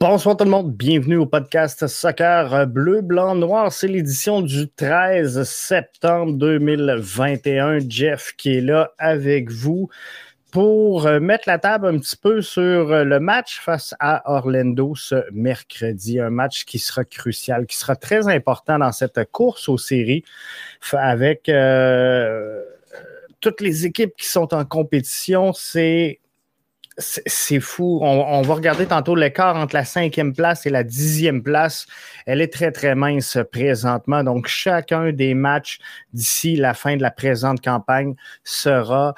Bonsoir tout le monde, bienvenue au podcast Soccer Bleu, Blanc, Noir. C'est l'édition du 13 septembre 2021. Jeff qui est là avec vous pour mettre la table un petit peu sur le match face à Orlando ce mercredi. Un match qui sera crucial, qui sera très important dans cette course aux séries avec toutes les équipes qui sont en compétition. C'est fou. On va regarder tantôt l'écart entre la 5e place et la 10e place. Elle est très, très mince présentement. Donc, chacun des matchs d'ici la fin de la présente campagne sera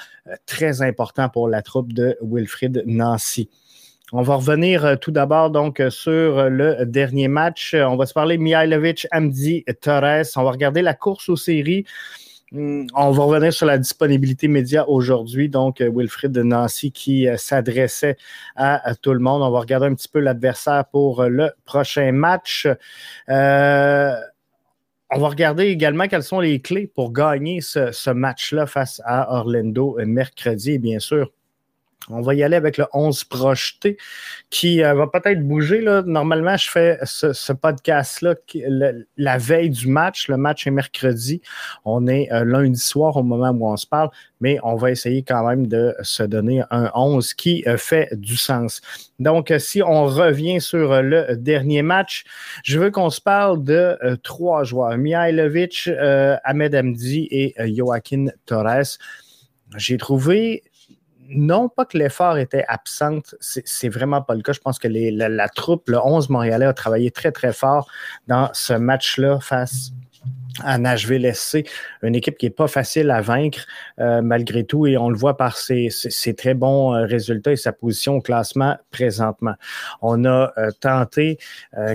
très important pour la troupe de Wilfried Nancy. On va revenir tout d'abord donc sur le dernier match. On va se parler Mihailović, Hamdi, Torres. On va regarder la course aux séries. On va revenir sur la disponibilité média aujourd'hui, donc Wilfried Nancy qui s'adressait à tout le monde. On va regarder un petit peu l'adversaire pour le prochain match. On va regarder également quelles sont les clés pour gagner ce match-là face à Orlando mercredi, bien sûr. On va y aller avec le 11 projeté qui va peut-être bouger. Là. Normalement, je fais ce podcast-là la veille du match. Le match est mercredi. On est lundi soir au moment où on se parle, mais on va essayer quand même de se donner un 11 qui fait du sens. Donc, si on revient sur le dernier match, je veux qu'on se parle de trois joueurs. Mihailović, Ahmed Hamdi et Joaquín Torres. J'ai trouvé... Non, pas que l'effort était absent, c'est vraiment pas le cas. Je pense que la troupe, le 11 montréalais, a travaillé très, très fort dans ce match-là face à Nashville SC, une équipe qui n'est pas facile à vaincre malgré tout, et on le voit par ses très bons résultats et sa position au classement présentement. On a tenté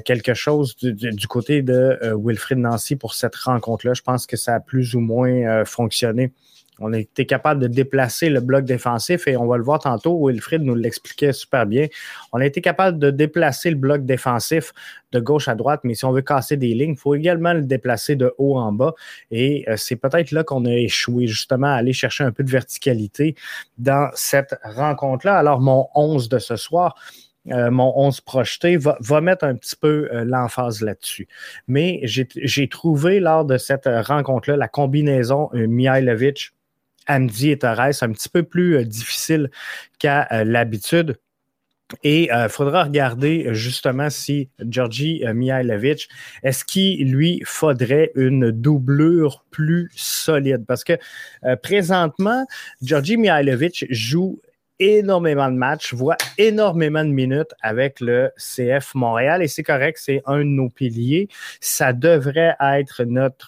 quelque chose du côté de Wilfried Nancy pour cette rencontre-là. Je pense que ça a plus ou moins fonctionné. On a été capable de déplacer le bloc défensif et on va le voir tantôt, Wilfried nous l'expliquait super bien. On a été capable de déplacer le bloc défensif de gauche à droite, mais si on veut casser des lignes, il faut également le déplacer de haut en bas. Et c'est peut-être là qu'on a échoué, justement, à aller chercher un peu de verticalité dans cette rencontre-là. Alors, mon 11 de ce soir... mon 11 projeté va mettre un petit peu l'emphase là-dessus. Mais j'ai trouvé lors de cette rencontre-là la combinaison Mihailović, Hamdi et Torres un petit peu plus difficile qu'à l'habitude. Et il faudra regarder justement si Djordje Mihailović, est-ce qu'il lui faudrait une doublure plus solide? Parce que présentement, Djordje Mihailović joue énormément de matchs, voit énormément de minutes avec le CF Montréal, et c'est correct, c'est un de nos piliers. Ça devrait être notre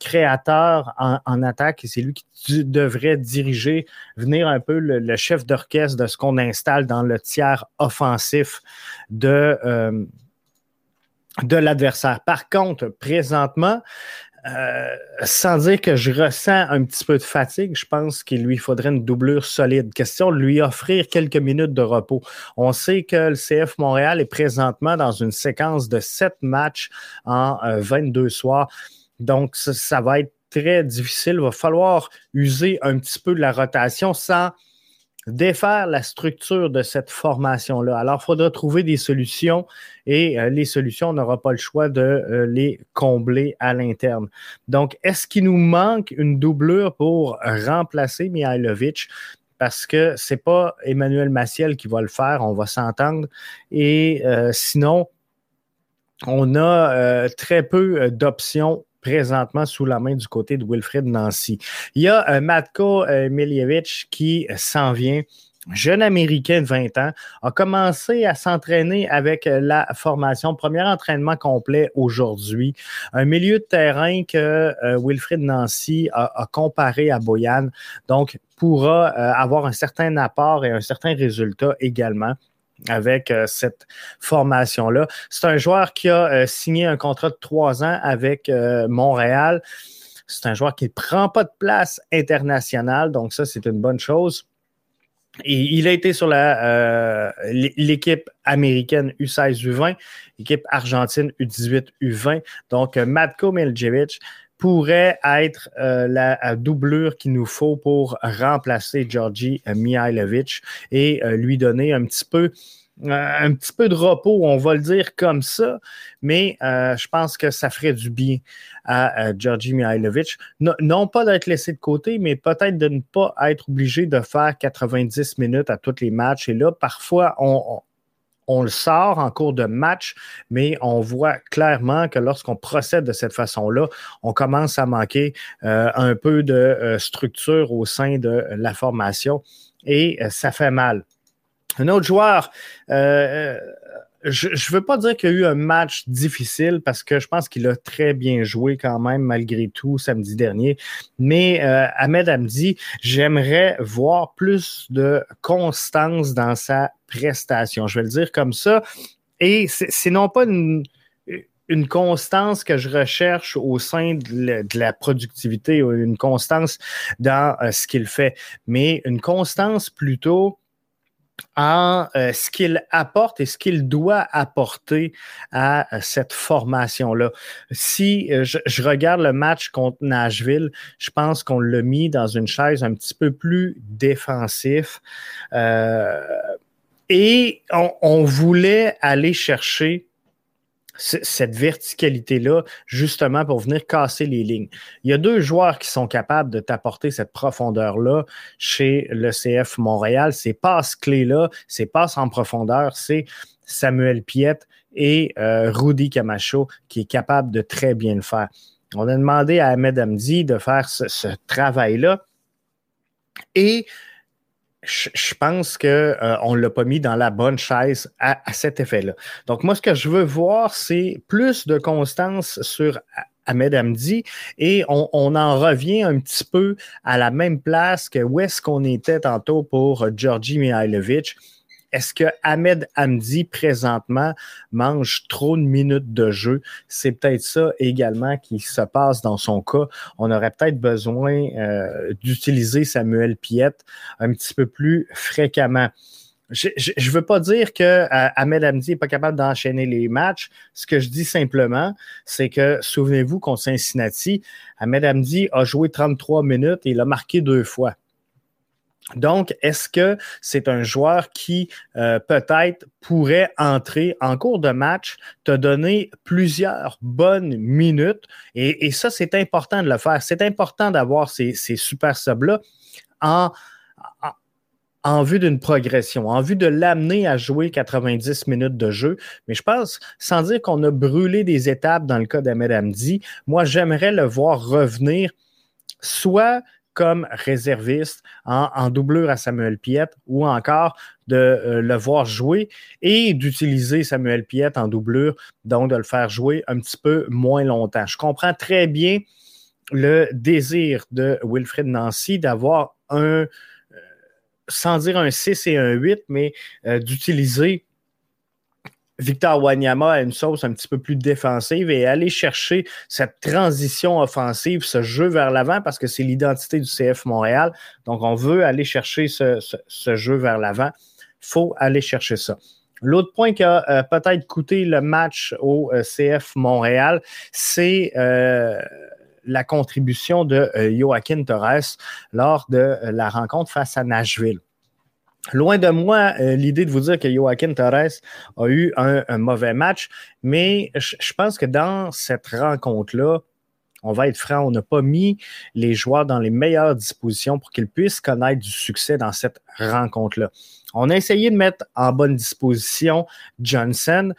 créateur en attaque, et c'est lui qui devrait diriger, venir un peu le chef d'orchestre de ce qu'on installe dans le tiers offensif de l'adversaire. Par contre, présentement, sans dire que je ressens un petit peu de fatigue, je pense qu'il lui faudrait une doublure solide. Question de lui offrir quelques minutes de repos. On sait que le CF Montréal est présentement dans une séquence de 7 matchs en 22 soirs. Donc, ça va être très difficile. Il va falloir user un petit peu de la rotation sans défaire la structure de cette formation-là. Alors, il faudra trouver des solutions et les solutions, on n'aura pas le choix de les combler à l'interne. Donc, est-ce qu'il nous manque une doublure pour remplacer Mihailović? Parce que ce n'est pas Emmanuel Maciel qui va le faire, on va s'entendre. Et sinon, on a très peu d'options présentement sous la main du côté de Wilfried Nancy. Il y a Matko Miljevic qui s'en vient, jeune Américain de 20 ans, a commencé à s'entraîner avec la formation. Premier entraînement complet aujourd'hui. Un milieu de terrain que Wilfried Nancy a comparé à Bojan, donc pourra avoir un certain apport et un certain résultat également avec cette formation-là. C'est un joueur qui a signé un contrat de 3 ans avec Montréal. C'est un joueur qui ne prend pas de place internationale, donc ça, c'est une bonne chose. Et il a été sur l'équipe américaine U16, U20, l'équipe argentine U18, U20. Donc, Matko Miljevic pourrait être la doublure qu'il nous faut pour remplacer Djordje Mihailović et lui donner un petit peu de repos, on va le dire comme ça, mais je pense que ça ferait du bien à Djordje Mihailović. Non pas d'être laissé de côté, mais peut-être de ne pas être obligé de faire 90 minutes à tous les matchs. Et là, parfois, on le sort en cours de match, mais on voit clairement que lorsqu'on procède de cette façon-là, on commence à manquer un peu de structure au sein de la formation et ça fait mal. Un autre joueur, je ne veux pas dire qu'il y a eu un match difficile parce que je pense qu'il a très bien joué quand même malgré tout samedi dernier, mais Ahmed Hamdi, j'aimerais voir plus de constance dans sa prestation, je vais le dire comme ça, et c'est non pas une constance que je recherche au sein de la productivité, une constance dans ce qu'il fait, mais une constance plutôt en ce qu'il apporte et ce qu'il doit apporter à cette formation-là. Si je regarde le match contre Nashville, je pense qu'on l'a mis dans une chaise un petit peu plus défensif et on voulait aller chercher cette verticalité-là, justement, pour venir casser les lignes. Il y a deux joueurs qui sont capables de t'apporter cette profondeur-là chez le CF Montréal. Ces passes-clés-là, ces passes en profondeur, c'est Samuel Piette et Rudy Camacho qui est capable de très bien le faire. On a demandé à Ahmed Hamdi de faire ce travail-là et je pense qu'on ne l'a pas mis dans la bonne chaise à cet effet-là. Donc, moi, ce que je veux voir, c'est plus de constance sur Ahmed Hamdi et on en revient un petit peu à la même place que où est-ce qu'on était tantôt pour Djordje Mihailović. Est-ce que Ahmed Hamdi, présentement, mange trop de minutes de jeu? C'est peut-être ça également qui se passe dans son cas. On aurait peut-être besoin d'utiliser Samuel Piette un petit peu plus fréquemment. Je ne veux pas dire que Ahmed Hamdi n'est pas capable d'enchaîner les matchs. Ce que je dis simplement, c'est que, souvenez-vous, contre Cincinnati, Ahmed Hamdi a joué 33 minutes et il a marqué 2 fois. Donc, est-ce que c'est un joueur qui peut-être pourrait entrer en cours de match, te donner plusieurs bonnes minutes? Et ça, c'est important de le faire. C'est important d'avoir ces super subs-là en vue d'une progression, en vue de l'amener à jouer 90 minutes de jeu. Mais je pense, sans dire qu'on a brûlé des étapes dans le cas d'Ahmed Hamdi, moi, j'aimerais le voir revenir soit comme réserviste en doublure à Samuel Piette ou encore de le voir jouer et d'utiliser Samuel Piette en doublure, donc de le faire jouer un petit peu moins longtemps. Je comprends très bien le désir de Wilfried Nancy d'avoir sans dire un 6 et un 8, mais d'utiliser Victor Wanyama a une sauce un petit peu plus défensive et aller chercher cette transition offensive, ce jeu vers l'avant, parce que c'est l'identité du CF Montréal. Donc, on veut aller chercher ce jeu vers l'avant. Il faut aller chercher ça. L'autre point qui a peut-être coûté le match au CF Montréal, c'est la contribution de Joaquín Torres lors de la rencontre face à Nashville. Loin de moi l'idée de vous dire que Joaquín Torres a eu un mauvais match, mais je pense que dans cette rencontre-là, on va être franc, on n'a pas mis les joueurs dans les meilleures dispositions pour qu'ils puissent connaître du succès dans cette rencontre-là. On a essayé de mettre en bonne disposition Johnson,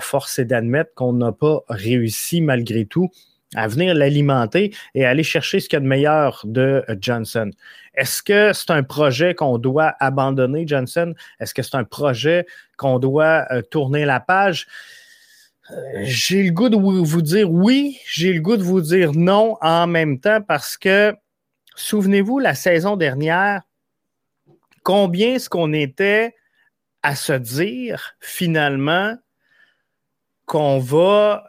force est d'admettre qu'on n'a pas réussi malgré tout à venir l'alimenter et aller chercher ce qu'il y a de meilleur de Johnson. Est-ce que c'est un projet qu'on doit abandonner, Johnson? Est-ce que c'est un projet qu'on doit tourner la page? J'ai le goût de vous dire oui, j'ai le goût de vous dire non en même temps parce que, souvenez-vous, la saison dernière, combien est-ce qu'on était à se dire, finalement, qu'on va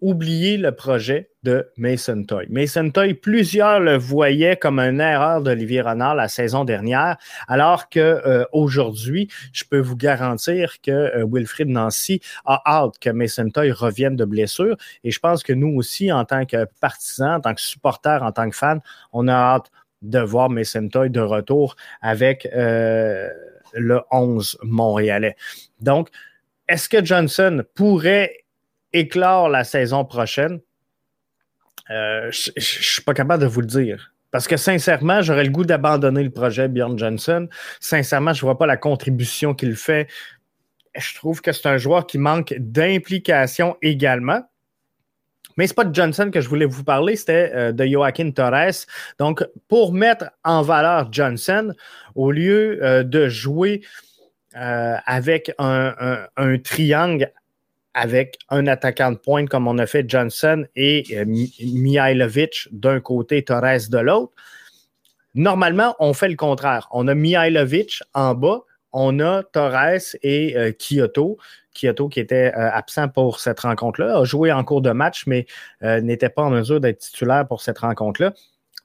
oublier le projet de Mason Toye. Mason Toye, plusieurs le voyaient comme une erreur d'Olivier Renard la saison dernière, alors qu'aujourd'hui, je peux vous garantir que Wilfried Nancy a hâte que Mason Toye revienne de blessure, et je pense que nous aussi, en tant que partisans, en tant que supporters, en tant que fans, on a hâte de voir Mason Toye de retour avec le 11 montréalais. Donc, est-ce que Johnson pourrait éclore la saison prochaine? Je ne suis pas capable de vous le dire. Parce que sincèrement, j'aurais le goût d'abandonner le projet Bjorn Johnsen. Sincèrement, je ne vois pas la contribution qu'il fait. Je trouve que c'est un joueur qui manque d'implication également. Mais ce n'est pas de Johnson que je voulais vous parler, c'était de Joaquín Torres. Donc, pour mettre en valeur Johnson, au lieu de jouer avec un triangle avec un attaquant de pointe comme on a fait Johnson et Mihailović d'un côté, Torres de l'autre. Normalement, on fait le contraire. On a Mihailović en bas, on a Torres et Quioto. Quioto qui était absent pour cette rencontre-là, a joué en cours de match, mais n'était pas en mesure d'être titulaire pour cette rencontre-là.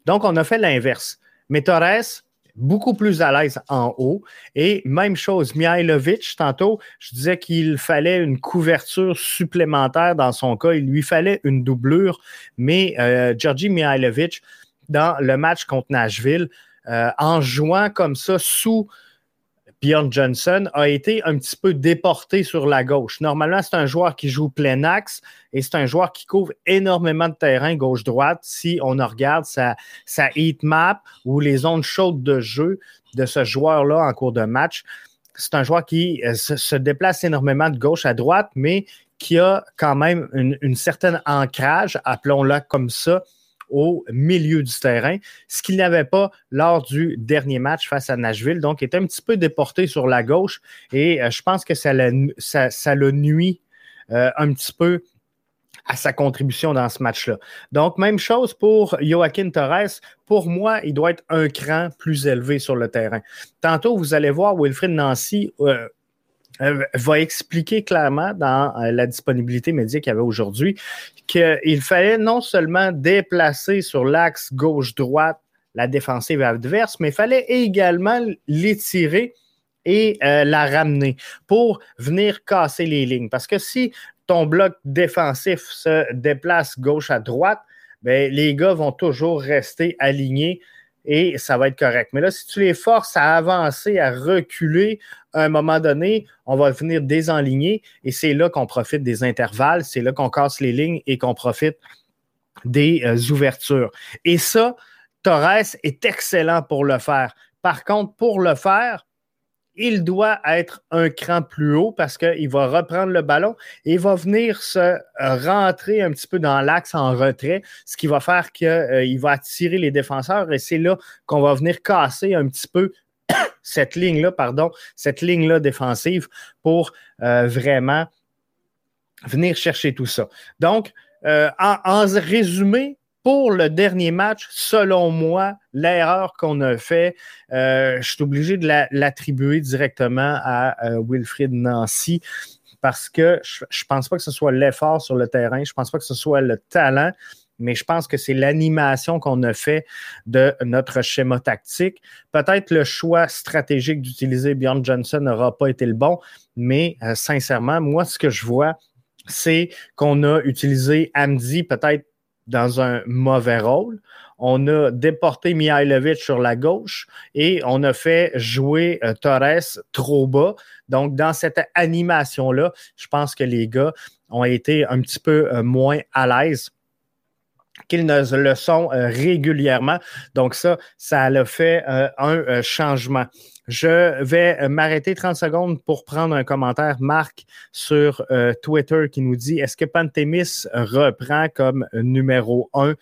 Donc, on a fait l'inverse. Mais Torres, beaucoup plus à l'aise en haut. Et même chose, Mihailović, tantôt, je disais qu'il fallait une couverture supplémentaire dans son cas. Il lui fallait une doublure, mais Djordje Mihailović, dans le match contre Nashville, en jouant comme ça sous Bjorn Johnsen, a été un petit peu déporté sur la gauche. Normalement, c'est un joueur qui joue plein axe et c'est un joueur qui couvre énormément de terrain gauche-droite. Si on regarde sa heat map ou les zones chaudes de jeu de ce joueur-là en cours de match, c'est un joueur qui se déplace énormément de gauche à droite, mais qui a quand même une certaine ancrage, appelons-la comme ça, au milieu du terrain, ce qu'il n'avait pas lors du dernier match face à Nashville. Donc, il était un petit peu déporté sur la gauche et je pense que ça le nuit un petit peu à sa contribution dans ce match-là. Donc, même chose pour Joaquín Torres. Pour moi, il doit être un cran plus élevé sur le terrain. Tantôt, vous allez voir Wilfried Nancy va expliquer clairement dans la disponibilité média qu'il y avait aujourd'hui qu'il fallait non seulement déplacer sur l'axe gauche-droite la défensive adverse, mais il fallait également l'étirer et la ramener pour venir casser les lignes. Parce que si ton bloc défensif se déplace gauche à droite, bien, les gars vont toujours rester alignés et ça va être correct. Mais là, si tu les forces à avancer, à reculer, à un moment donné, on va venir désenligner et c'est là qu'on profite des intervalles, c'est là qu'on casse les lignes et qu'on profite des ouvertures. Et ça, Torres est excellent pour le faire. Par contre, pour le faire, il doit être un cran plus haut parce qu'il va reprendre le ballon et va venir se rentrer un petit peu dans l'axe en retrait, ce qui va faire qu'il va attirer les défenseurs et c'est là qu'on va venir casser un petit peu cette ligne-là défensive pour vraiment venir chercher tout ça. Donc, en résumé, pour le dernier match, selon moi, l'erreur qu'on a faite, je suis obligé de l'attribuer directement à Wilfried Nancy parce que je ne pense pas que ce soit l'effort sur le terrain, je ne pense pas que ce soit le talent, mais je pense que c'est l'animation qu'on a fait de notre schéma tactique. Peut-être le choix stratégique d'utiliser Bjorn Johnsen n'aura pas été le bon, mais sincèrement, moi, ce que je vois, c'est qu'on a utilisé Hamdi peut-être dans un mauvais rôle. On a déporté Mihailović sur la gauche et on a fait jouer Torres trop bas. Donc, dans cette animation-là, je pense que les gars ont été un petit peu moins à l'aise qu'ils ne le sont régulièrement. Donc, ça a fait un changement. Je vais m'arrêter 30 secondes pour prendre un commentaire, Marc, sur Twitter qui nous dit « Est-ce que Pantemis reprend comme numéro 1? »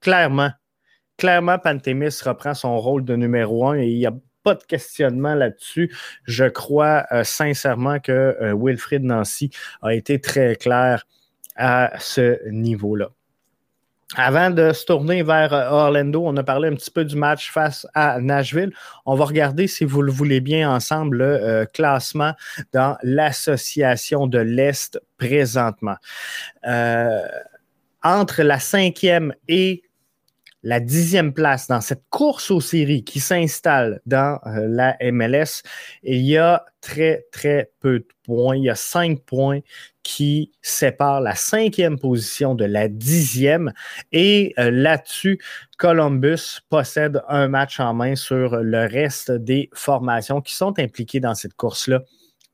Clairement, Pantemis reprend son rôle de numéro 1 et il n'y a pas de questionnement là-dessus. Je crois sincèrement que Wilfried Nancy a été très clair à ce niveau-là. Avant de se tourner vers Orlando, on a parlé un petit peu du match face à Nashville. On va regarder, si vous le voulez bien, ensemble, le classement dans l'association de l'Est présentement. Entre la 5e et la 10e place dans cette course aux séries qui s'installe dans la MLS, il y a très, très peu de points. Il y a 5 points qui séparent la 5e position de la 10e. Et là-dessus, Columbus possède un match en main sur le reste des formations qui sont impliquées dans cette course-là.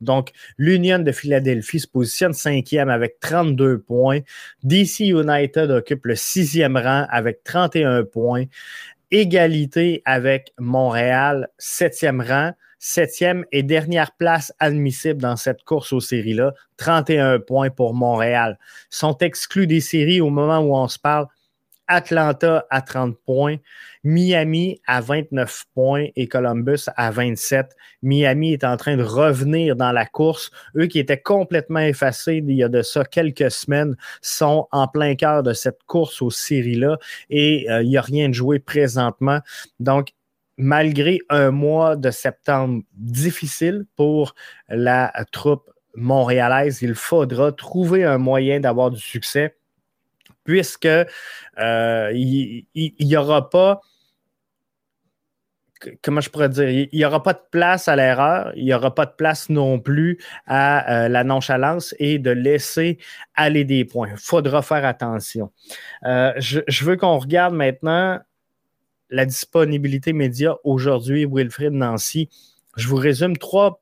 Donc, l'Union de Philadelphie se positionne 5e avec 32 points. DC United occupe le 6e rang avec 31 points. Égalité avec Montréal, 7e rang. 7e et dernière place admissible dans cette course aux séries-là, 31 points pour Montréal. Sont exclus des séries au moment où on se parle. Atlanta à 30 points, Miami à 29 points et Columbus à 27. Miami est en train de revenir dans la course. Eux qui étaient complètement effacés il y a de ça quelques semaines sont en plein cœur de cette course aux séries-là et il n'y a rien de joué présentement. Donc, malgré un mois de septembre difficile pour la troupe montréalaise, il faudra trouver un moyen d'avoir du succès. Puisque il n'y aura pas, comment je pourrais dire, il n'y aura pas de place à l'erreur, il n'y aura pas de place non plus à la nonchalance et de laisser aller des points. Il faudra faire attention. Je veux qu'on regarde maintenant la disponibilité média aujourd'hui, Wilfried Nancy. Je vous résume trois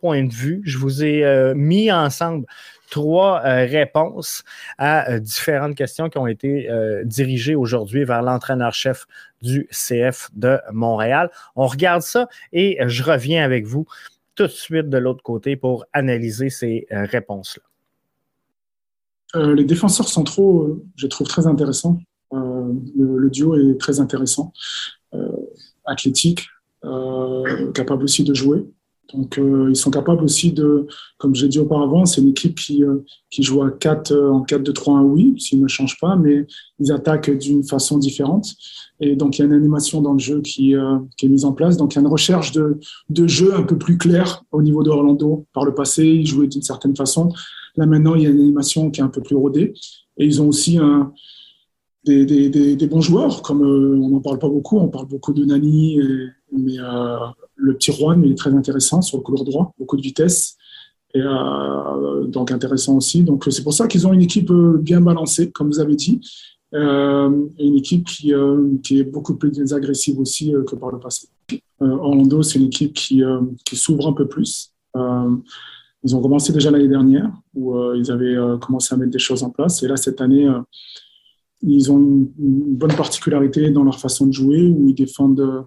points de vue. Je vous ai mis ensemble trois réponses à différentes questions qui ont été dirigées aujourd'hui vers l'entraîneur-chef du CF de Montréal. On regarde ça et je reviens avec vous tout de suite de l'autre côté pour analyser ces réponses-là. Les défenseurs centraux, je trouve très intéressants. Le duo est très intéressant, athlétique. Capables aussi de jouer. Donc, ils sont capables aussi de, comme j'ai dit auparavant, c'est une équipe qui joue à 4, en 4-2-3-1, oui, s'ils ne changent pas, mais ils attaquent d'une façon différente. Et donc, il y a une animation dans le jeu qui est mise en place. Donc, il y a une recherche de jeu un peu plus claire au niveau de Orlando. Par le passé, ils jouaient d'une certaine façon. Là, maintenant, il y a une animation qui est un peu plus rodée. Et ils ont aussi des bons joueurs, comme on n'en parle pas beaucoup. On parle beaucoup de Nani mais le petit Ruan est très intéressant sur le couloir droit, beaucoup de vitesse, et donc intéressant aussi. Donc c'est pour ça qu'ils ont une équipe bien balancée, comme vous avez dit, une équipe qui est beaucoup plus agressive aussi que par le passé. Orlando, c'est une équipe qui s'ouvre un peu plus. Ils ont commencé déjà l'année dernière, où ils avaient commencé à mettre des choses en place, et là cette année, ils ont une bonne particularité dans leur façon de jouer, où ils défendent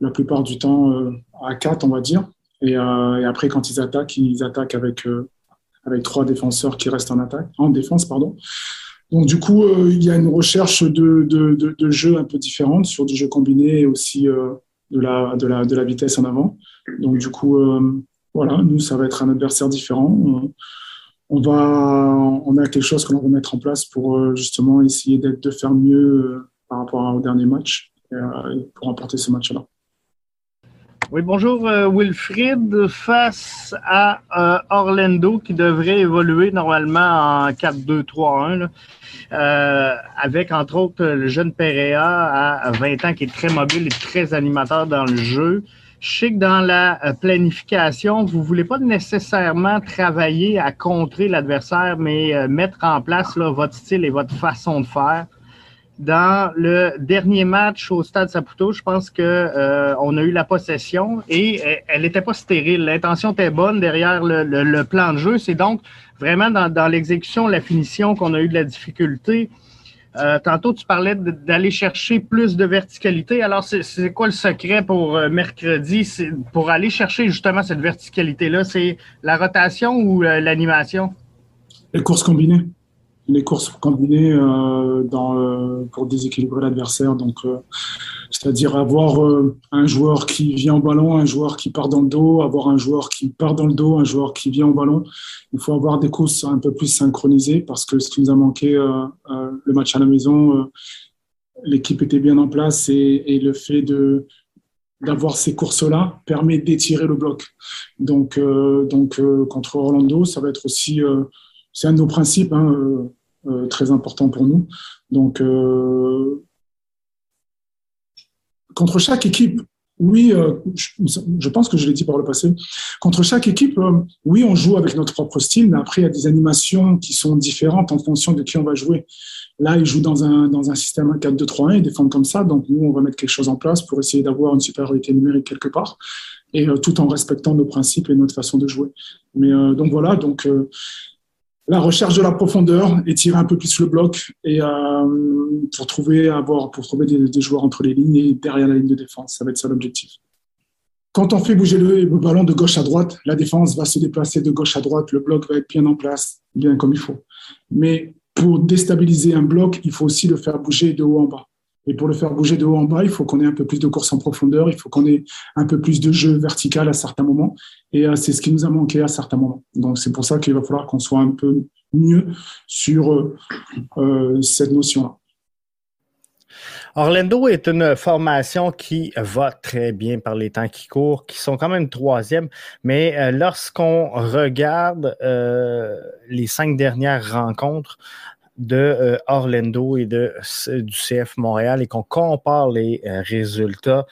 la plupart du temps à 4, on va dire. Et après, quand ils attaquent avec 3 défenseurs qui restent en défense. Pardon. Donc, du coup, il y a une recherche de jeu un peu différente sur du jeu combiné et aussi de la vitesse en avant. Donc, du coup, voilà, nous, ça va être un adversaire différent. On a quelque chose que l'on va mettre en place pour justement essayer de faire mieux par rapport au dernier match pour remporter ce match-là. Oui, bonjour Wilfried. Face à Orlando qui devrait évoluer normalement en 4-2-3-1, là, avec entre autres le jeune Perea à 20 ans qui est très mobile et très animateur dans le jeu. Je sais que dans la planification, vous ne voulez pas nécessairement travailler à contrer l'adversaire, mais mettre en place là, votre style et votre façon de faire. Dans le dernier match au Stade Saputo, je pense qu'on a eu la possession et elle n'était pas stérile. L'intention était bonne derrière le plan de jeu. C'est donc vraiment dans l'exécution, la finition qu'on a eu de la difficulté. Tantôt, tu parlais d'aller chercher plus de verticalité. Alors, c'est quoi le secret pour mercredi? Pour aller chercher justement cette verticalité-là, c'est la rotation ou l'animation? Les courses combinées. les courses combinées pour déséquilibrer l'adversaire. Donc, c'est-à-dire avoir un joueur qui vient au ballon, un joueur qui part dans le dos, avoir un joueur qui part dans le dos, un joueur qui vient au ballon. Il faut avoir des courses un peu plus synchronisées parce que ce qui nous a manqué le match à la maison, l'équipe était bien en place et le fait d'avoir ces courses-là permet d'étirer le bloc. Donc, contre Orlando, ça va être aussi... c'est un de nos principes très important pour nous. Donc, contre chaque équipe, oui, je pense que je l'ai dit par le passé, contre chaque équipe, oui, on joue avec notre propre style, mais après, il y a des animations qui sont différentes en fonction de qui on va jouer. Là, ils jouent dans un système 4-2-3-1, ils défendent comme ça, donc nous, on va mettre quelque chose en place pour essayer d'avoir une supériorité numérique quelque part, et tout en respectant nos principes et notre façon de jouer. Mais donc voilà, la recherche de la profondeur, étirer un peu plus le bloc et pour trouver des joueurs entre les lignes et derrière la ligne de défense. Ça va être ça l'objectif. Quand on fait bouger le ballon de gauche à droite, la défense va se déplacer de gauche à droite, le bloc va être bien en place, bien comme il faut. Mais pour déstabiliser un bloc, il faut aussi le faire bouger de haut en bas. Et pour le faire bouger de haut en bas, il faut qu'on ait un peu plus de course en profondeur, il faut qu'on ait un peu plus de jeu vertical à certains moments. Et c'est ce qui nous a manqué à certains moments. Donc, c'est pour ça qu'il va falloir qu'on soit un peu mieux sur cette notion-là. Orlando est une formation qui va très bien par les temps qui courent, qui sont quand même 3e, mais lorsqu'on regarde les 5 dernières rencontres, de Orlando et du CF Montréal et qu'on compare les résultats,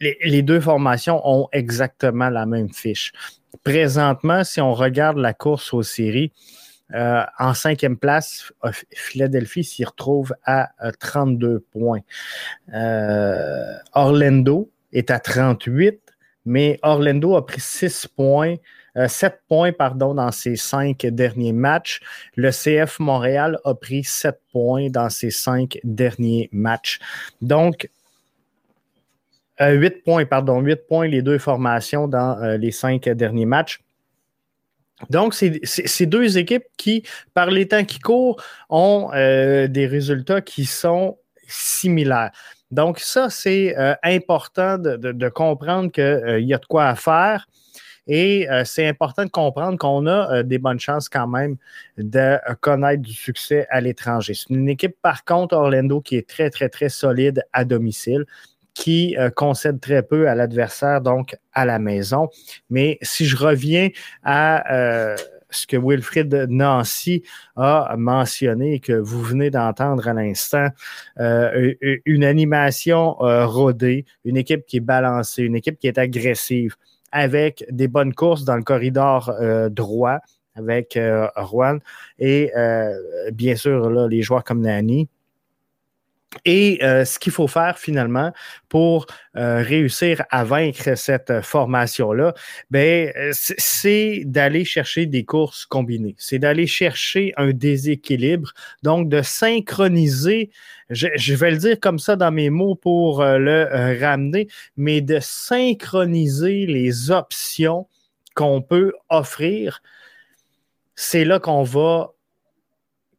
les deux formations ont exactement la même fiche. Présentement, si on regarde la course aux séries, en 5e place, Philadelphie s'y retrouve à 32 points. Orlando est à 38, mais Orlando a pris 7 points, dans ses 5 derniers matchs. Le CF Montréal a pris 7 points dans ses 5 derniers matchs. Donc, 8 points les deux formations dans les 5 derniers matchs. Donc, c'est deux équipes qui, par les temps qui courent, ont des résultats qui sont similaires. Donc, ça, c'est important de comprendre qu'il y a de quoi à faire. Et c'est important de comprendre qu'on a des bonnes chances quand même de connaître du succès à l'étranger. C'est une équipe, par contre, Orlando, qui est très, très, très solide à domicile, qui concède très peu à l'adversaire, donc à la maison. Mais si je reviens à ce que Wilfried Nancy a mentionné et que vous venez d'entendre à l'instant, une animation rodée, une équipe qui est balancée, une équipe qui est agressive, avec des bonnes courses dans le corridor droit avec Ruan et bien sûr là, les joueurs comme Nani. Et ce qu'il faut faire finalement pour réussir à vaincre cette formation-là, c'est d'aller chercher des courses combinées. C'est d'aller chercher un déséquilibre, donc de synchroniser, je vais le dire comme ça dans mes mots pour le ramener, mais de synchroniser les options qu'on peut offrir. C'est là qu'on va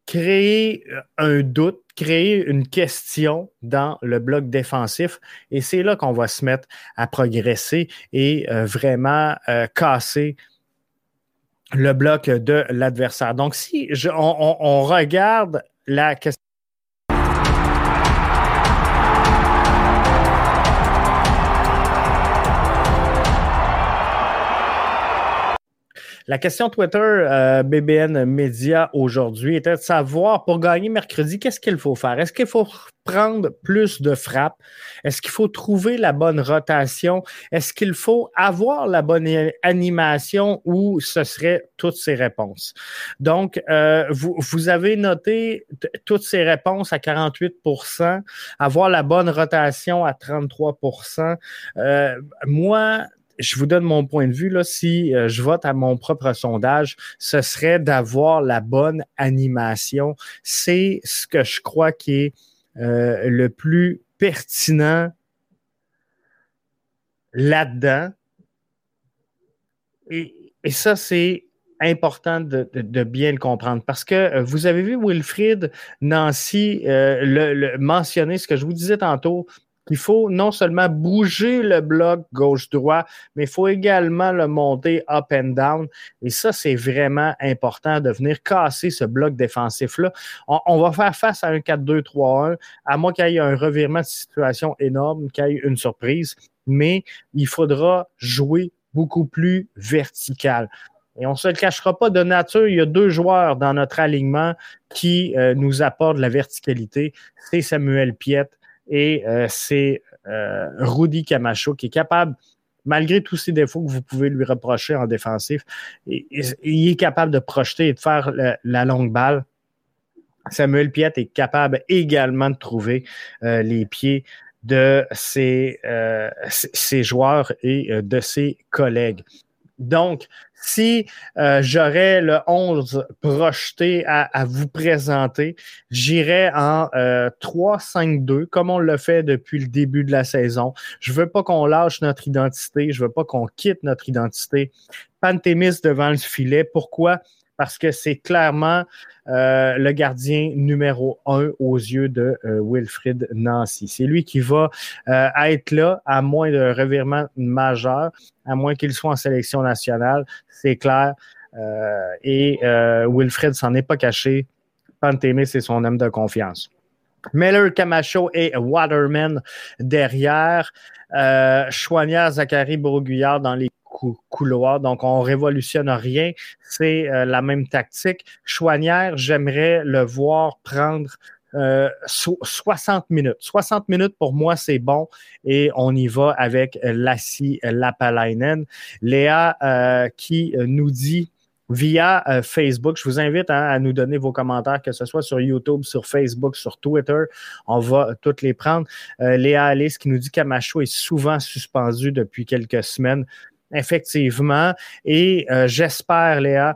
créer un doute, créer une question dans le bloc défensif et c'est là qu'on va se mettre à progresser et vraiment casser le bloc de l'adversaire. Donc, si on regarde la question... La question Twitter BBN Média aujourd'hui était de savoir, pour gagner mercredi, qu'est-ce qu'il faut faire? Est-ce qu'il faut prendre plus de frappes? Est-ce qu'il faut trouver la bonne rotation? Est-ce qu'il faut avoir la bonne animation ou ce serait toutes ces réponses? Donc, vous avez noté toutes ces réponses à 48%, avoir la bonne rotation à 33%. Moi, je vous donne mon point de vue, là, si je vote à mon propre sondage, ce serait d'avoir la bonne animation. C'est ce que je crois qui est le plus pertinent là-dedans. Et ça, c'est important de bien le comprendre parce que vous avez vu Wilfried Nancy mentionner ce que je vous disais tantôt, qu'il faut non seulement bouger le bloc gauche-droit, mais il faut également le monter up and down. Et ça, c'est vraiment important de venir casser ce bloc défensif-là. On va faire face à un 4-2-3-1, à moins qu'il y ait un revirement de situation énorme, qu'il y ait une surprise, mais il faudra jouer beaucoup plus vertical. Et on ne se le cachera pas, de nature, il y a deux joueurs dans notre alignement qui nous apportent la verticalité. C'est Samuel Piette et c'est Rudy Camacho, qui est capable, malgré tous ses défauts que vous pouvez lui reprocher en défensif, il est capable de projeter et de faire la longue balle. Samuel Piette est capable également de trouver les pieds de ses joueurs et de ses collègues. Donc, si j'aurais le 11 projeté à vous présenter, j'irais en 3-5-2, comme on le fait depuis le début de la saison. Je veux pas qu'on lâche notre identité, je veux pas qu'on quitte notre identité. Pantemis devant le filet, pourquoi? Parce que c'est clairement le gardien numéro 1 aux yeux de Wilfried Nancy. C'est lui qui va être là, à moins d'un revirement majeur, à moins qu'il soit en sélection nationale, c'est clair. Et Wilfried s'en est pas caché. Pantemis, c'est son homme de confiance. Miller, Camacho et Waterman derrière. Choinière, Zachary Brault-Guillard dans les couloirs. Donc, on ne révolutionne rien. C'est la même tactique. Choinière, j'aimerais le voir prendre 60 minutes. 60 minutes, pour moi, c'est bon. Et on y va avec Lassi Lappalainen. Léa qui nous dit via Facebook. Je vous invite à nous donner vos commentaires, que ce soit sur YouTube, sur Facebook, sur Twitter. On va toutes les prendre. Léa Alice qui nous dit « Camacho est souvent suspendu depuis quelques semaines ». Effectivement. Et j'espère, Léa,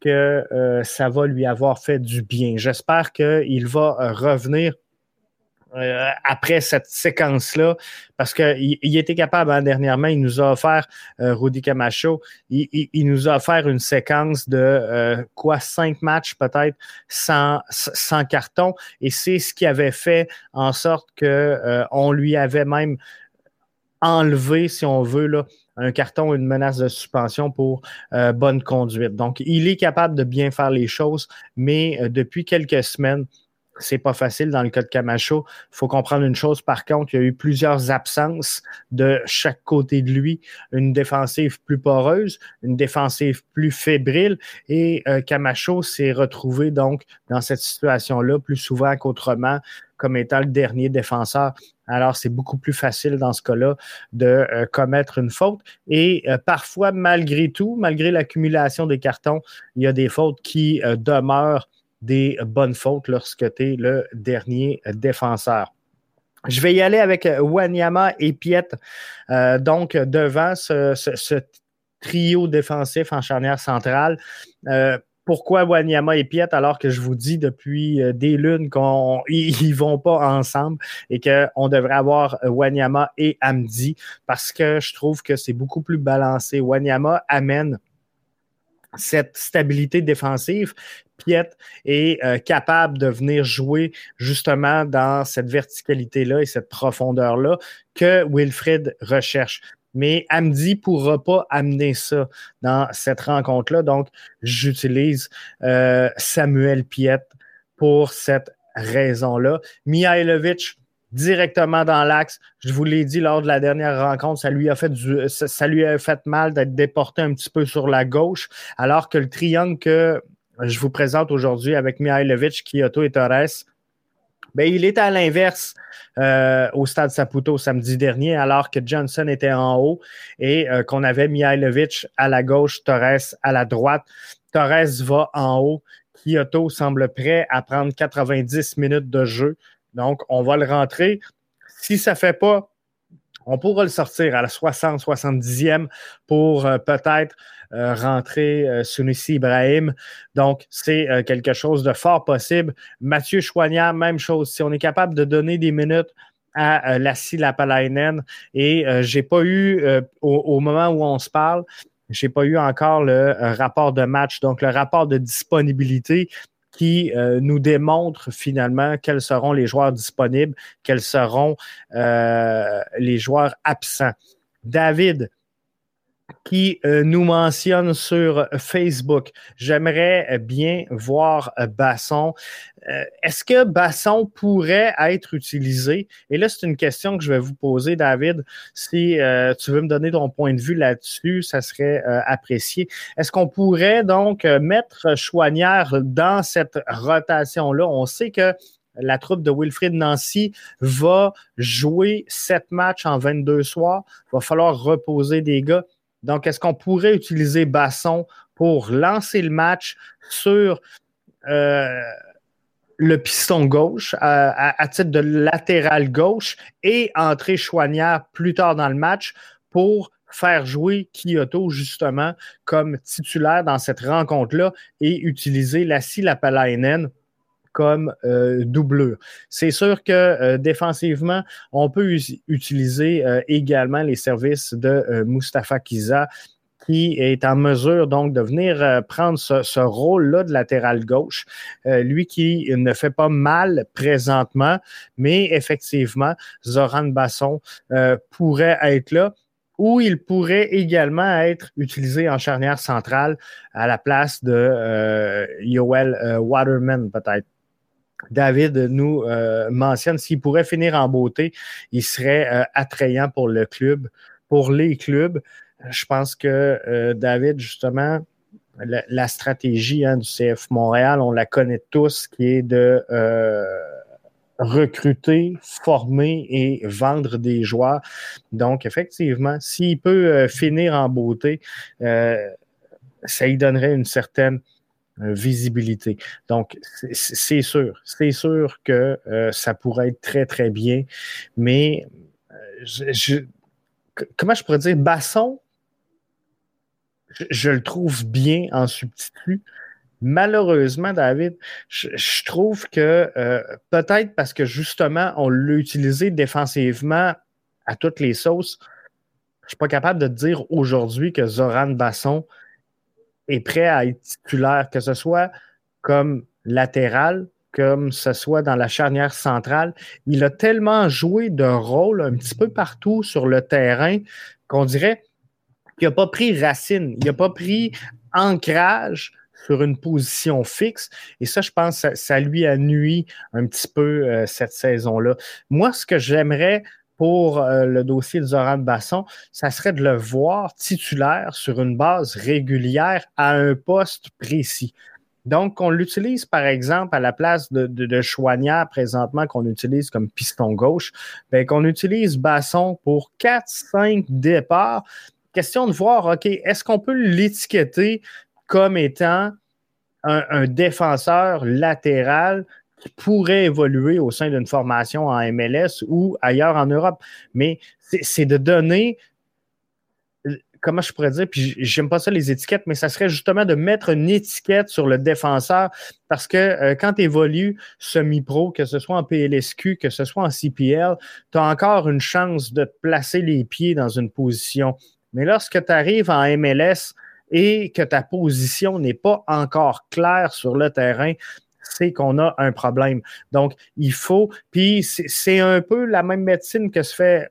que ça va lui avoir fait du bien. J'espère qu'il va revenir après cette séquence-là, parce qu'il était capable, hein, dernièrement, il nous a offert, Rudy Camacho, il nous a offert une séquence de 5 matchs peut-être sans carton, et c'est ce qui avait fait en sorte qu'on lui avait même enlevé, si on veut, là, un carton, une menace de suspension pour bonne conduite. Donc, il est capable de bien faire les choses, mais depuis quelques semaines, c'est pas facile dans le cas de Camacho. Il faut comprendre une chose, par contre, il y a eu plusieurs absences de chaque côté de lui. Une défensive plus poreuse, une défensive plus fébrile. Et Camacho s'est retrouvé donc dans cette situation-là plus souvent qu'autrement comme étant le dernier défenseur. Alors, c'est beaucoup plus facile dans ce cas-là de commettre une faute. Et parfois, malgré tout, malgré l'accumulation des cartons, il y a des fautes qui demeurent des bonnes fautes lorsque tu es le dernier défenseur. Je vais y aller avec Wanyama et Piette, donc devant ce trio défensif en charnière centrale. Pourquoi Wanyama et Piette, alors que je vous dis depuis des lunes qu'ils ne vont pas ensemble et qu'on devrait avoir Wanyama et Hamdi, parce que je trouve que c'est beaucoup plus balancé. Wanyama amène cette stabilité défensive, Piette est capable de venir jouer justement dans cette verticalité-là et cette profondeur-là que Wilfried recherche. Mais Hamdi ne pourra pas amener ça dans cette rencontre-là. Donc, j'utilise Samuel Piette pour cette raison-là. Mihailović directement dans l'axe. Je vous l'ai dit lors de la dernière rencontre, ça lui a fait mal d'être déporté un petit peu sur la gauche, alors que le triangle que je vous présente aujourd'hui avec Mihailović, Quioto et Torres, bien, il est à l'inverse au Stade Saputo samedi dernier, alors que Johnsen était en haut et qu'on avait Mihailović à la gauche, Torres à la droite. Torres va en haut. Quioto semble prêt à prendre 90 minutes de jeu. Donc, on va le rentrer. Si ça ne fait pas, on pourra le sortir à la 70e pour peut-être rentrer Sunusi Ibrahim. Donc, c'est quelque chose de fort possible. Mathieu Choinière, même chose. Si on est capable de donner des minutes à Lassi Lappalainen, et je n'ai pas eu, au moment où on se parle, J'ai pas eu encore le rapport de match, donc le rapport de disponibilité qui nous démontre finalement quels seront les joueurs disponibles, quels seront les joueurs absents. David, qui nous mentionne sur Facebook. J'aimerais bien voir Bassong. Est-ce que Bassong pourrait être utilisé? Et là, c'est une question que je vais vous poser, David. Si tu veux me donner ton point de vue là-dessus, ça serait apprécié. Est-ce qu'on pourrait donc mettre Choinière dans cette rotation-là? On sait que la troupe de Wilfried Nancy va jouer 7 matchs en 22 soirs. Il va falloir reposer des gars. Donc, est-ce qu'on pourrait utiliser Bassong pour lancer le match sur le piston gauche, à titre de latéral gauche, et entrer Choinière plus tard dans le match pour faire jouer Quioto, justement, comme titulaire dans cette rencontre-là et utiliser Lassi Lappalainen comme doublure. C'est sûr que défensivement, on peut utiliser également les services de Mustafa Kizza, qui est en mesure donc de venir prendre ce rôle-là de latéral gauche. Lui qui ne fait pas mal présentement, mais effectivement, Zorhan Bassong pourrait être là, ou il pourrait également être utilisé en charnière centrale à la place de Joel Waterman, peut-être. David nous mentionne s'il pourrait finir en beauté, il serait attrayant pour le club, pour les clubs. Je pense que David, justement, la stratégie du CF Montréal, on la connaît tous, qui est de recruter, former et vendre des joueurs. Donc, effectivement, s'il peut finir en beauté, ça lui donnerait une certaine visibilité. Donc, c'est sûr que ça pourrait être très, très bien, mais comment je pourrais dire, Bassong, je le trouve bien en substitut. Malheureusement, David, je trouve que peut-être parce que justement, on l'a utilisé défensivement à toutes les sauces, je ne suis pas capable de te dire aujourd'hui que Zorhan Bassong est prêt à être titulaire, que ce soit comme latéral, comme ce soit dans la charnière centrale. Il a tellement joué de rôle un petit peu partout sur le terrain qu'on dirait qu'il n'a pas pris racine, il n'a pas pris ancrage sur une position fixe. Et ça, je pense, ça lui a nui un petit peu cette saison-là. Moi, ce que j'aimerais pour le dossier de Zorhan Bassong, ça serait de le voir titulaire sur une base régulière à un poste précis. Donc, on l'utilise, par exemple, à la place de Choinière présentement, qu'on utilise comme piston gauche, bien, qu'on utilise Bassong pour 4-5 départs. Question de voir, OK, est-ce qu'on peut l'étiqueter comme étant un défenseur latéral qui pourrait évoluer au sein d'une formation en MLS ou ailleurs en Europe. Mais c'est de donner, comment je pourrais dire, puis j'aime pas ça les étiquettes, mais ça serait justement de mettre une étiquette sur le défenseur, parce que quand tu évolues semi-pro, que ce soit en PLSQ, que ce soit en CPL, tu as encore une chance de te placer les pieds dans une position. Mais lorsque tu arrives en MLS, et que ta position n'est pas encore claire sur le terrain, c'est qu'on a un problème. Donc, il faut... Puis, c'est un peu la même médecine que se fait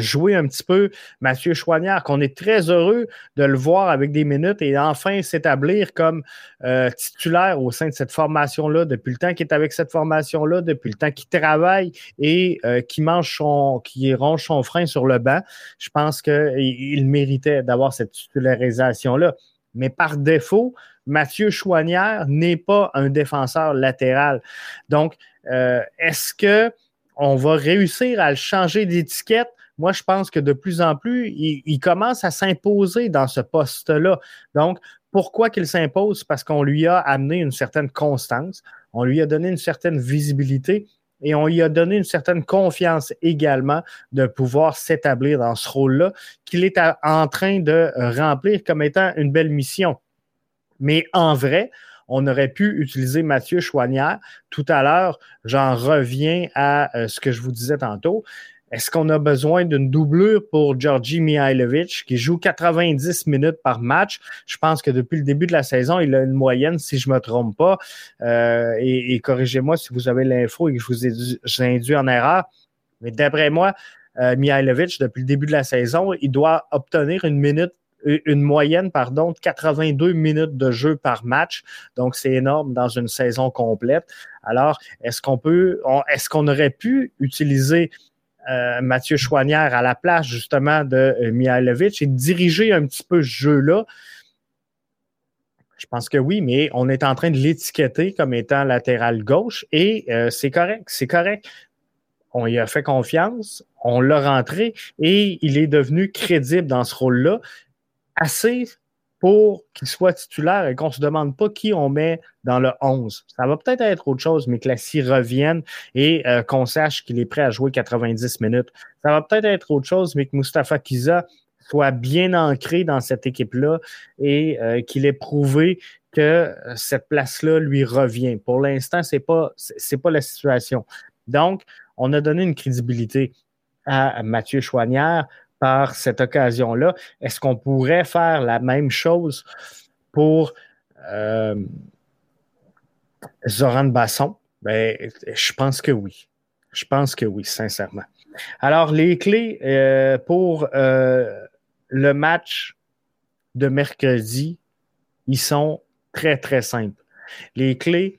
jouer un petit peu Mathieu Choinière, qu'on est très heureux de le voir avec des minutes et enfin s'établir comme titulaire au sein de cette formation-là, depuis le temps qu'il est avec cette formation-là, depuis le temps qu'il travaille et qu'il ronge son frein sur le banc. Je pense qu'il méritait d'avoir cette titularisation-là. Mais par défaut, Mathieu Choinière n'est pas un défenseur latéral. Donc, est-ce que on va réussir à le changer d'étiquette? Moi, je pense que de plus en plus, il commence à s'imposer dans ce poste-là. Donc, pourquoi qu'il s'impose? Parce qu'on lui a amené une certaine constance, on lui a donné une certaine visibilité et on lui a donné une certaine confiance également de pouvoir s'établir dans ce rôle-là qu'il est en train de remplir comme étant une belle mission. Mais en vrai, on aurait pu utiliser Mathieu Choinière. Tout à l'heure, j'en reviens à ce que je vous disais tantôt. Est-ce qu'on a besoin d'une doublure pour Djordje Mihailović qui joue 90 minutes par match? Je pense que depuis le début de la saison, il a une moyenne, si je ne me trompe pas. Et corrigez-moi si vous avez l'info et que je vous ai induit en erreur. Mais d'après moi, Mihailović, depuis le début de la saison, il doit obtenir une moyenne de 82 minutes de jeu par match. Donc, c'est énorme dans une saison complète. Alors, est-ce qu'on aurait pu utiliser Mathieu Choinière à la place justement de Mihailović et diriger un petit peu ce jeu-là? Je pense que oui, mais on est en train de l'étiqueter comme étant latéral gauche et c'est correct. On y a fait confiance, on l'a rentré et il est devenu crédible dans ce rôle-là, assez pour qu'il soit titulaire et qu'on ne se demande pas qui on met dans le 11. Ça va peut-être être autre chose, mais que Lassi revienne et qu'on sache qu'il est prêt à jouer 90 minutes. Ça va peut-être être autre chose, mais que Mustafa Kizza soit bien ancré dans cette équipe-là et qu'il ait prouvé que cette place-là lui revient. Pour l'instant, c'est pas la situation. Donc, on a donné une crédibilité à Mathieu Choinière par cette occasion-là. Est-ce qu'on pourrait faire la même chose pour Zorhan Bassong? Ben, je pense que oui, sincèrement. Alors, les clés pour le match de mercredi, ils sont très, très simples. Les clés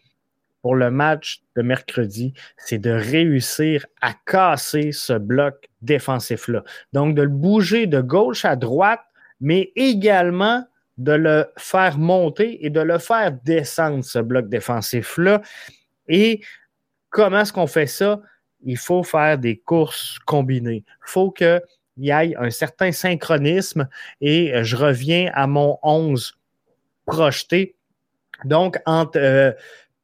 pour le match de mercredi, c'est de réussir à casser ce bloc défensif-là. Donc, de le bouger de gauche à droite, mais également de le faire monter et de le faire descendre, ce bloc défensif-là. Et comment est-ce qu'on fait ça? Il faut faire des courses combinées. Il faut qu'il y ait un certain synchronisme et je reviens à mon 11 projeté. Donc, entre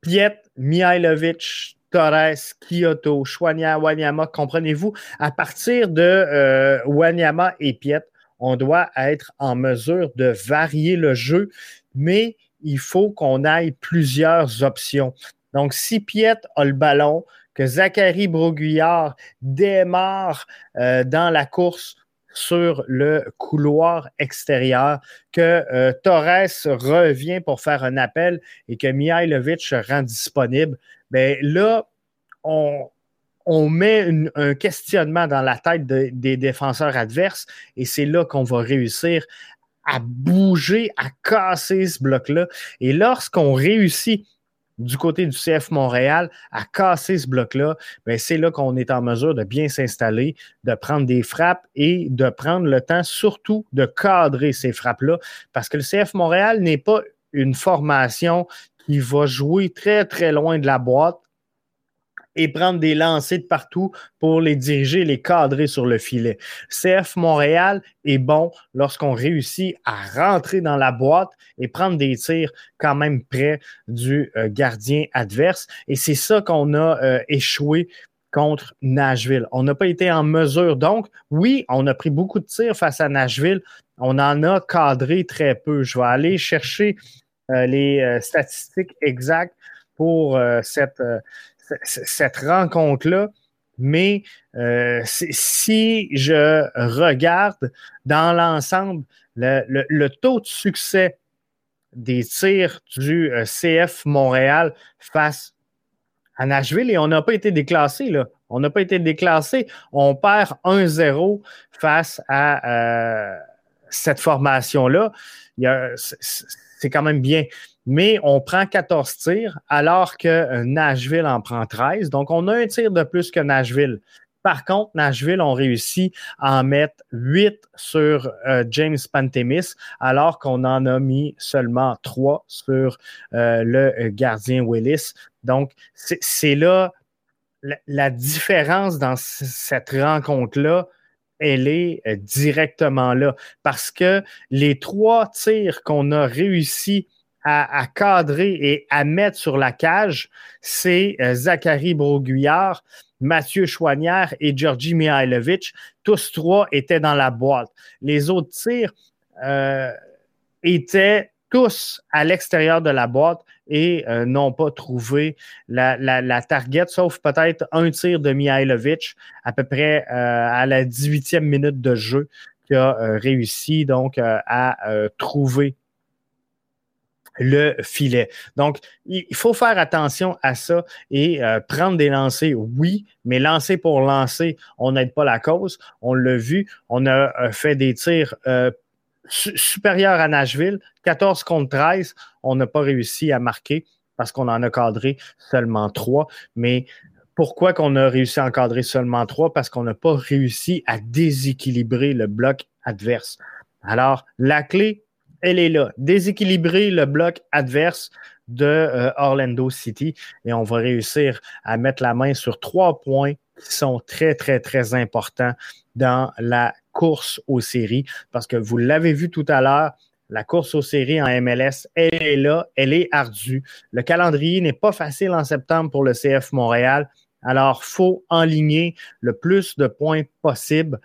Piette, Mihailović, Torres, Quioto, Choinière, Wanyama, comprenez-vous, à partir de Wanyama et Piette, on doit être en mesure de varier le jeu, mais il faut qu'on aille plusieurs options. Donc, si Piette a le ballon, que Zachary Brault-Guillard démarre dans la course sur le couloir extérieur, que Torres revient pour faire un appel et que Mihailović se rend disponible, bien là, on met un questionnement dans la tête des défenseurs adverses et c'est là qu'on va réussir à bouger, à casser ce bloc-là. Et lorsqu'on réussit du côté du CF Montréal à casser ce bloc-là, bien, c'est là qu'on est en mesure de bien s'installer, de prendre des frappes et de prendre le temps surtout de cadrer ces frappes-là parce que le CF Montréal n'est pas une formation qui va jouer très, très loin de la boîte et prendre des lancers de partout pour les diriger, les cadrer sur le filet. CF Montréal est bon lorsqu'on réussit à rentrer dans la boîte et prendre des tirs quand même près du gardien adverse. Et c'est ça qu'on a échoué contre Nashville. On n'a pas été en mesure. Donc, oui, on a pris beaucoup de tirs face à Nashville. On en a cadré très peu. Je vais aller chercher les statistiques exactes pour cette rencontre-là, mais si je regarde dans l'ensemble le taux de succès des tirs du CF Montréal face à Nashville, et on n'a pas été déclassé, là. On n'a pas été déclassé. On perd 1-0 face à cette formation-là. C'est quand même bien. Mais on prend 14 tirs alors que Nashville en prend 13. Donc, on a un tir de plus que Nashville. Par contre, Nashville, on réussit à en mettre 8 sur James Pantemis alors qu'on en a mis seulement 3 sur le gardien Willis. Donc, c'est là la différence dans cette rencontre-là. Elle est directement là parce que les 3 tirs qu'on a réussi à cadrer et à mettre sur la cage, c'est Zachary Brault-Guillard, Mathieu Choinière et Djordje Mihailović. Tous 3 étaient dans la boîte. Les autres tirs étaient tous à l'extérieur de la boîte et n'ont pas trouvé la target, sauf peut-être un tir de Mihailović à peu près à la 18e minute de jeu qui a réussi donc à trouver le filet. Donc, il faut faire attention à ça et prendre des lancers, oui, mais lancer pour lancer, on n'aide pas la cause. On l'a vu, on a fait des tirs supérieurs à Nashville, 14 contre 13. On n'a pas réussi à marquer parce qu'on en a cadré seulement 3. Mais pourquoi qu'on a réussi à encadrer seulement 3? Parce qu'on n'a pas réussi à déséquilibrer le bloc adverse. Alors, la clé, elle est là. Déséquilibrer le bloc adverse de Orlando City et on va réussir à mettre la main sur 3 points qui sont très, très, très importants dans la course aux séries parce que vous l'avez vu tout à l'heure, la course aux séries en MLS, elle est là, elle est ardue. Le calendrier n'est pas facile en septembre pour le CF Montréal. Alors, il faut enligner le plus de points possible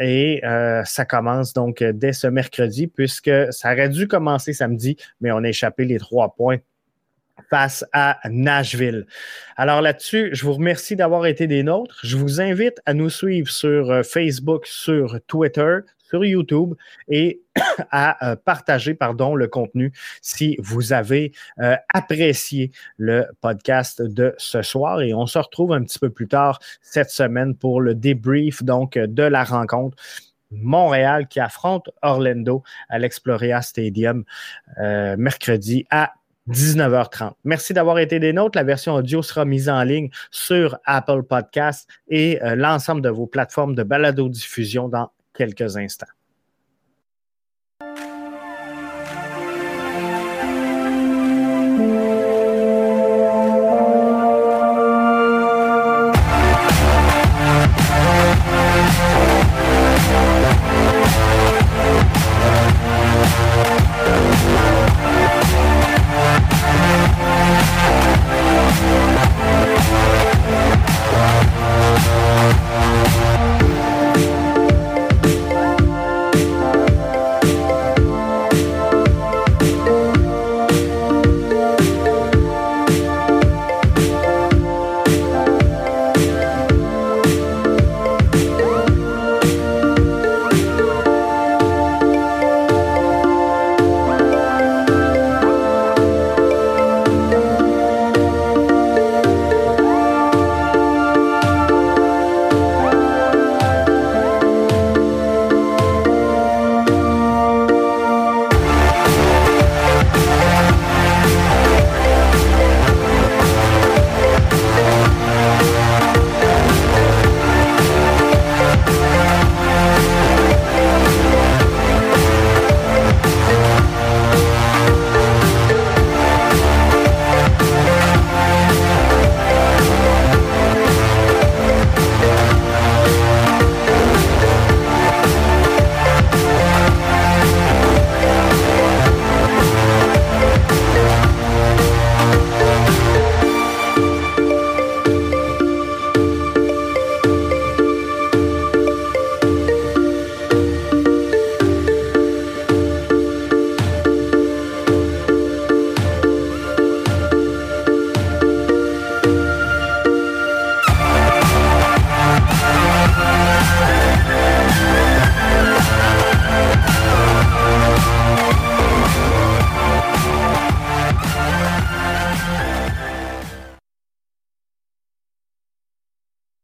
et ça commence donc dès ce mercredi puisque ça aurait dû commencer samedi, mais on a échappé les 3 points face à Nashville. Alors là-dessus, je vous remercie d'avoir été des nôtres. Je vous invite à nous suivre sur Facebook, sur Twitter, sur YouTube et à partager le contenu si vous avez apprécié le podcast de ce soir. Et on se retrouve un petit peu plus tard cette semaine pour le débrief donc de la rencontre Montréal qui affronte Orlando à l'Exploria Stadium mercredi à 19h30. Merci d'avoir été des nôtres. La version audio sera mise en ligne sur Apple Podcasts et l'ensemble de vos plateformes de balado-diffusion dans quelques instants.